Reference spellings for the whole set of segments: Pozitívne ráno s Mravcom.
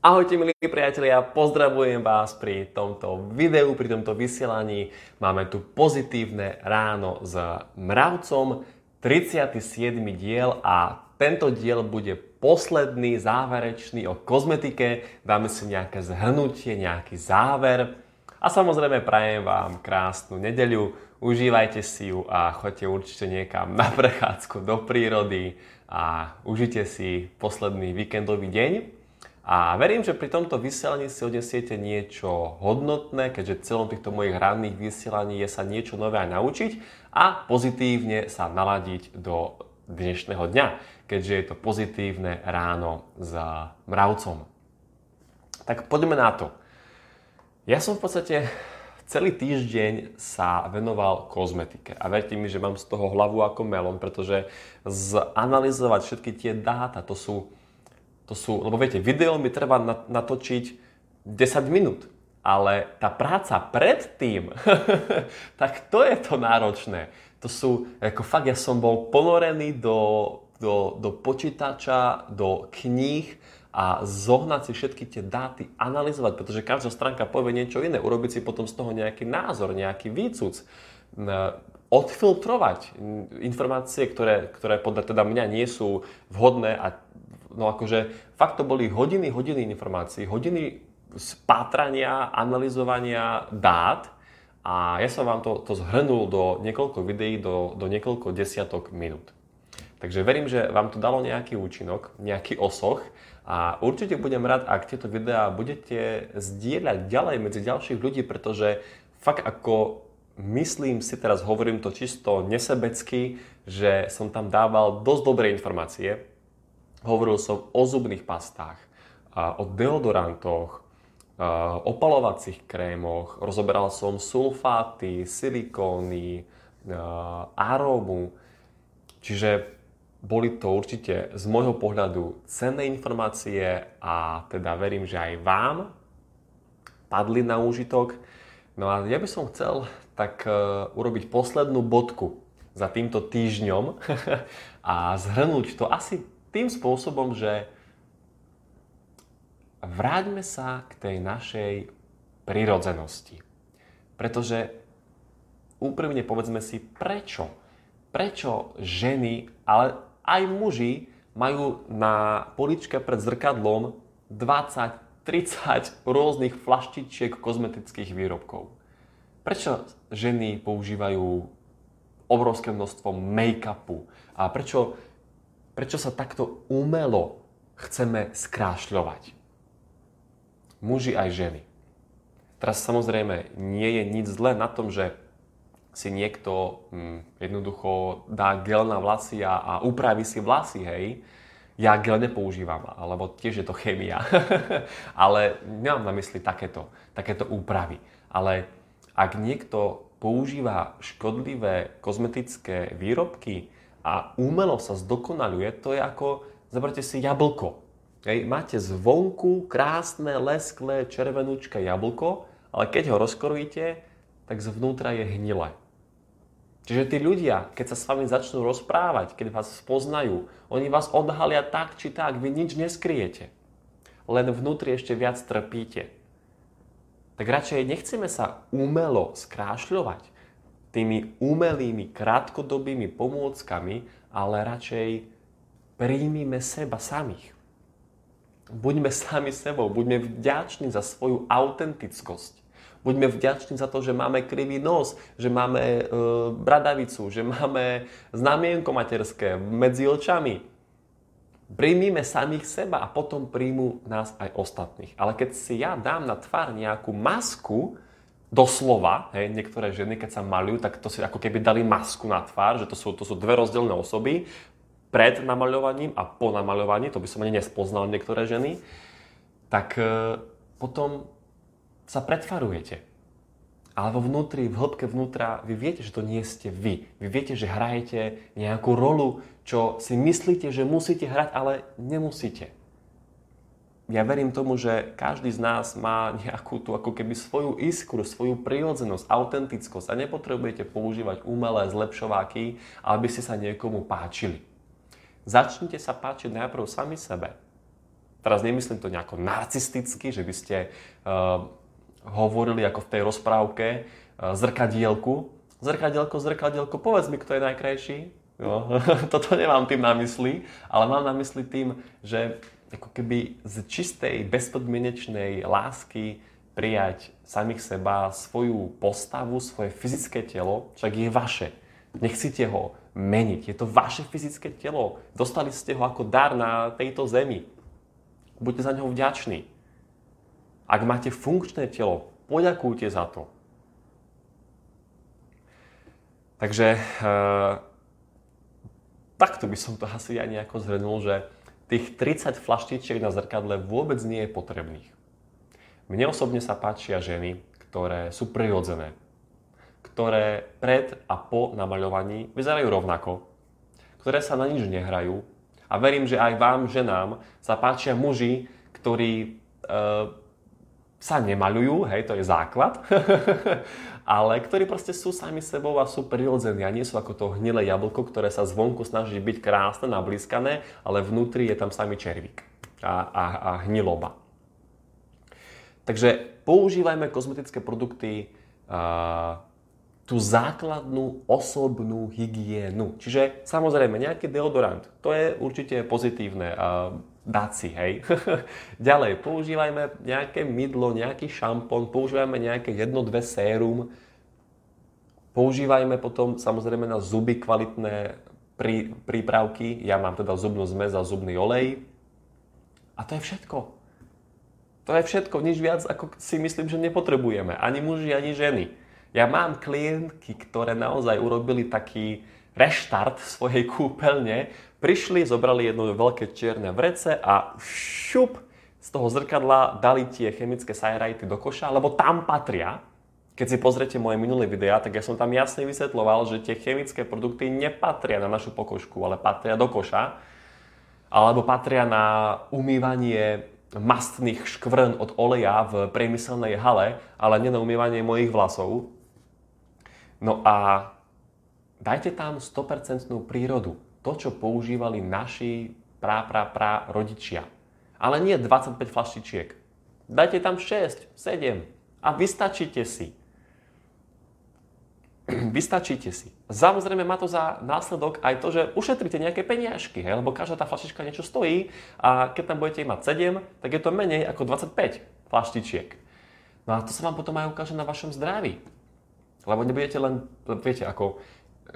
Ahojte milí priatelia, pozdravujem vás pri tomto videu, pri tomto vysielaní. Máme tu pozitívne ráno s Mravcom, 37. diel a tento diel bude posledný, záverečný o kozmetike. Dáme si nejaké zhrnutie, nejaký záver a samozrejme prajem vám krásnu nedeľu. Užívajte si ju a choďte určite niekam na prechádzku do prírody a užite si posledný víkendový deň. A verím, že pri tomto vysielaní si odnesiete niečo hodnotné, keďže celom týchto mojich ranných vysielaní je sa niečo nové naučiť a pozitívne sa naladiť do dnešného dňa, keďže je to pozitívne ráno s Mravcom. Tak poďme na to. Ja som v podstate celý týždeň sa venoval kozmetike a verte mi, že mám z toho hlavu ako melón, pretože zanalizovať všetky tie dáta, to sú, lebo viete, video mi treba natočiť 10 minút, ale tá práca predtým, tak to je to náročné. To sú, ako fakt, ja som bol ponorený do počítača, do kníh a zohnať si všetky tie dáty, analyzovať, pretože každá stránka povie niečo iné, urobiť si potom z toho nejaký názor, nejaký výcuc, odfiltrovať informácie, ktoré podľa teda mňa nie sú vhodné a no akože fakt to boli hodiny informácií, hodiny spátrania, analyzovania dát a ja som vám to zhrnul do niekoľko videí, do niekoľko desiatok minút. Takže verím, že vám to dalo nejaký účinok, nejaký osoch a určite budem rád, ak tieto videá budete zdieľať ďalej medzi ďalších ľudí, pretože fakt ako myslím si, teraz hovorím to čisto nesebecky, že som tam dával dosť dobré informácie. Hovoril som o zubných pastách, o deodorantoch, o palovacích krémoch, rozoberal som sulfáty, silikóny, arómu. Čiže boli to určite z môjho pohľadu cenné informácie a teda verím, že aj vám padli na úžitok. No a ja by som chcel tak urobiť poslednú bodku za týmto týždňom a zhrnúť to asi tým spôsobom, že vráťme sa k tej našej prirodzenosti. Pretože úprimne povedzme si, prečo ženy, ale aj muži majú na poličke pred zrkadlom 20-30 rôznych flaštičiek kozmetických výrobkov. Prečo ženy používajú obrovské množstvo make-upu a prečo sa takto umelo chceme skrášľovať? Muži aj ženy. Teraz samozrejme nie je nič zlé na tom, že si niekto jednoducho dá gel na vlasy a upraví si vlasy, hej. Ja gel nepoužívam, alebo tiež je to chémia. Ale nemám na mysli takéto úpravy. Ale ak niekto používa škodlivé kozmetické výrobky a umelo sa zdokonaľuje, to je ako, zoberte si jablko. Hej, máte zvonku krásne, lesklé, červenúčke jablko, ale keď ho rozkrojíte, tak zvnútra je hnilé. Čiže tí ľudia, keď sa s vami začnú rozprávať, keď vás spoznajú, oni vás odhalia tak či tak, vy nič neskryjete. Len vnútri ešte viac trpíte. Tak radšej nechceme sa umelo skrášľovať tými umelými, krátkodobými pomôckami, ale radšej príjmime seba samých. Buďme sami sebou, buďme vďační za svoju autentickosť. Buďme vďační za to, že máme krivý nos, že máme bradavicu, že máme znamienko materské medzi očami. Príjmime samých seba a potom príjmu nás aj ostatných. Ale keď si ja dám na tvár nejakú masku, doslova, hej, niektoré ženy, keď sa maľujú, tak to si ako keby dali masku na tvár, že to sú dve rozdielne osoby pred namaľovaním a po namaľovaní, to by som ani nespoznal niektoré ženy, tak potom sa pretvarujete. Ale v hĺbke vnútra, vy viete, že to nie ste vy. Vy viete, že hrajete nejakú rolu, čo si myslíte, že musíte hrať, ale nemusíte. Ja verím tomu, že každý z nás má nejakú tú ako keby svoju iskru, svoju prirodzenosť, autentickosť a nepotrebujete používať umelé zlepšováky, aby ste sa niekomu páčili. Začnite sa páčiť najprv sami sebe. Teraz nemyslím to nejako narcisticky, že by ste hovorili ako v tej rozprávke zrkadielko, povedz mi, kto je najkrajší. No, toto nemám tým na mysli, ale mám na mysli tým, že ako keby z čistej, bezpodmienečnej lásky prijať samých seba, svoju postavu, svoje fyzické telo, však je vaše. Nechcete ho meniť, je to vaše fyzické telo. Dostali ste ho ako dar na tejto zemi. Buďte za ňou vďační. Ak máte funkčné telo, poďakujte za to. Takže takto by som to asi ja nejako zhrnul, že tých 30 flaštičiek na zrkadle vôbec nie je potrebných. Mne osobne sa páčia ženy, ktoré sú prirodzené, ktoré pred a po namaľovaní vyzerajú rovnako, ktoré sa na nič nehrajú, a verím, že aj vám, ženám, sa páčia muži, ktorí sa nemaľujú, hej, to je základ, ale ktorí proste sú sami sebou a sú prirodzení a nie sú ako to hnilé jablko, ktoré sa zvonku snaží byť krásne, nablískané, ale vnútri je tam samý červík a hniloba. Takže používajme kozmetické produkty, tú základnú osobnú hygienu. Čiže samozrejme nejaký deodorant, to je určite pozitívne, dať si, hej. Ďalej, používajme nejaké mydlo, nejaký šampón, používajme nejaké 1-2 sérum. Používajme potom samozrejme na zuby kvalitné prípravky. Ja mám teda zubnú zmes a zubný olej. A to je všetko. To je všetko, nič viac ako si myslím, že nepotrebujeme. Ani muži, ani ženy. Ja mám klientky, ktoré naozaj urobili taký reštart svojej kúpeľne, prišli, zobrali jedno veľké čierne vrece a šup, z toho zrkadla dali tie chemické sajrajty do koša, lebo tam patria. Keď si pozriete moje minulé videá, tak ja som tam jasne vysvetľoval, že tie chemické produkty nepatria na našu pokožku, ale patria do koša, alebo patria na umývanie mastných škvrn od oleja v priemyselnej hale, ale nie na umývanie mojich vlasov. No a dajte tam 100% prírodu. To, čo používali naši prarodičia. Ale nie 25 flaštičiek. Dajte tam 6, 7 a vystačíte si. Vystačíte si. Samozrejme má to za následok aj to, že ušetríte nejaké peniažky, hej? Lebo každá tá flaštička niečo stojí a keď tam budete mať 7, tak je to menej ako 25 flaštičiek. No a to sa vám potom aj ukáže na vašom zdraví. Lebo nebudete len, viete, ako...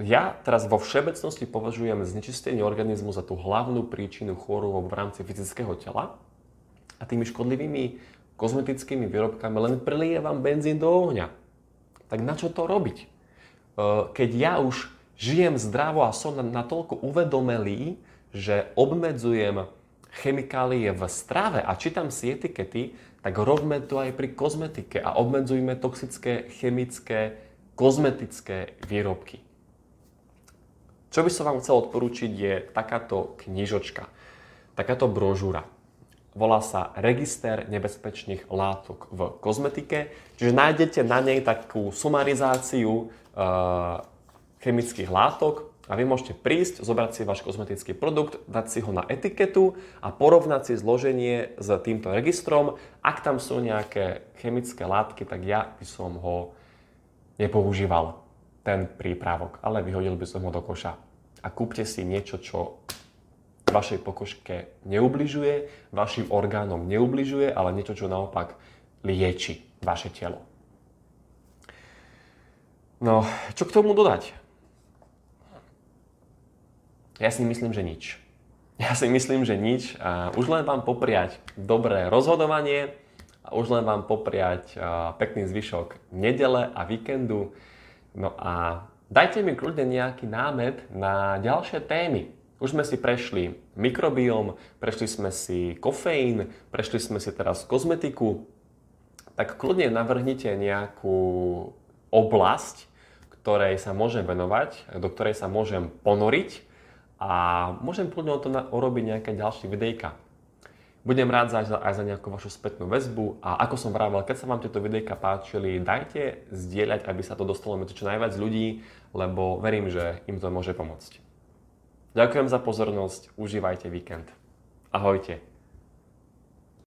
Ja teraz vo všeobecnosti považujem znečistenie organizmu za tú hlavnú príčinu chorôb v rámci fyzického tela a tými škodlivými kozmetickými výrobkami len prilievam benzín do ohňa. Tak na čo to robiť? Keď ja už žijem zdravo a som natoľko uvedomelý, že obmedzujem chemikálie v strave a čítam si etikety, tak robme to aj pri kozmetike a obmedzujme toxické, chemické, kozmetické výrobky. Čo by som vám chcel odporúčiť je takáto knižočka, takáto brožúra. Volá sa Register nebezpečných látok v kozmetike. Čiže nájdete na nej takú sumarizáciu chemických látok a vy môžete prísť, zobrať si váš kozmetický produkt, dať si ho na etiketu a porovnať si zloženie s týmto registrom. Ak tam sú nejaké chemické látky, tak ja by som ho nepoužíval, ten prípravok, ale vyhodil by som ho do koša. A kúpte si niečo, čo vašej pokožke neubližuje, vašim orgánom neubližuje, ale niečo, čo naopak lieči vaše telo. No, čo k tomu dodať? Ja si myslím, že nič. A už len vám popriať dobré rozhodovanie a už len vám popriať pekný zvyšok nedele a víkendu. No a dajte mi kľudne nejaký námet na ďalšie témy. Už sme si prešli mikrobióm, prešli sme si kofeín, prešli sme si teraz kozmetiku. Tak kľudne navrhnite nejakú oblasť, ktorej sa môžem venovať, do ktorej sa môžem ponoriť a môžem kľudne o tom urobiť nejaké ďalšie videjka. Budem rád aj za nejakú vašu spätnú väzbu a ako som vravel, keď sa vám tieto videjka páčili, dajte zdieľať, aby sa to dostalo medzi čo najviac ľudí, lebo verím, že im to môže pomôcť. Ďakujem za pozornosť, užívajte víkend. Ahojte.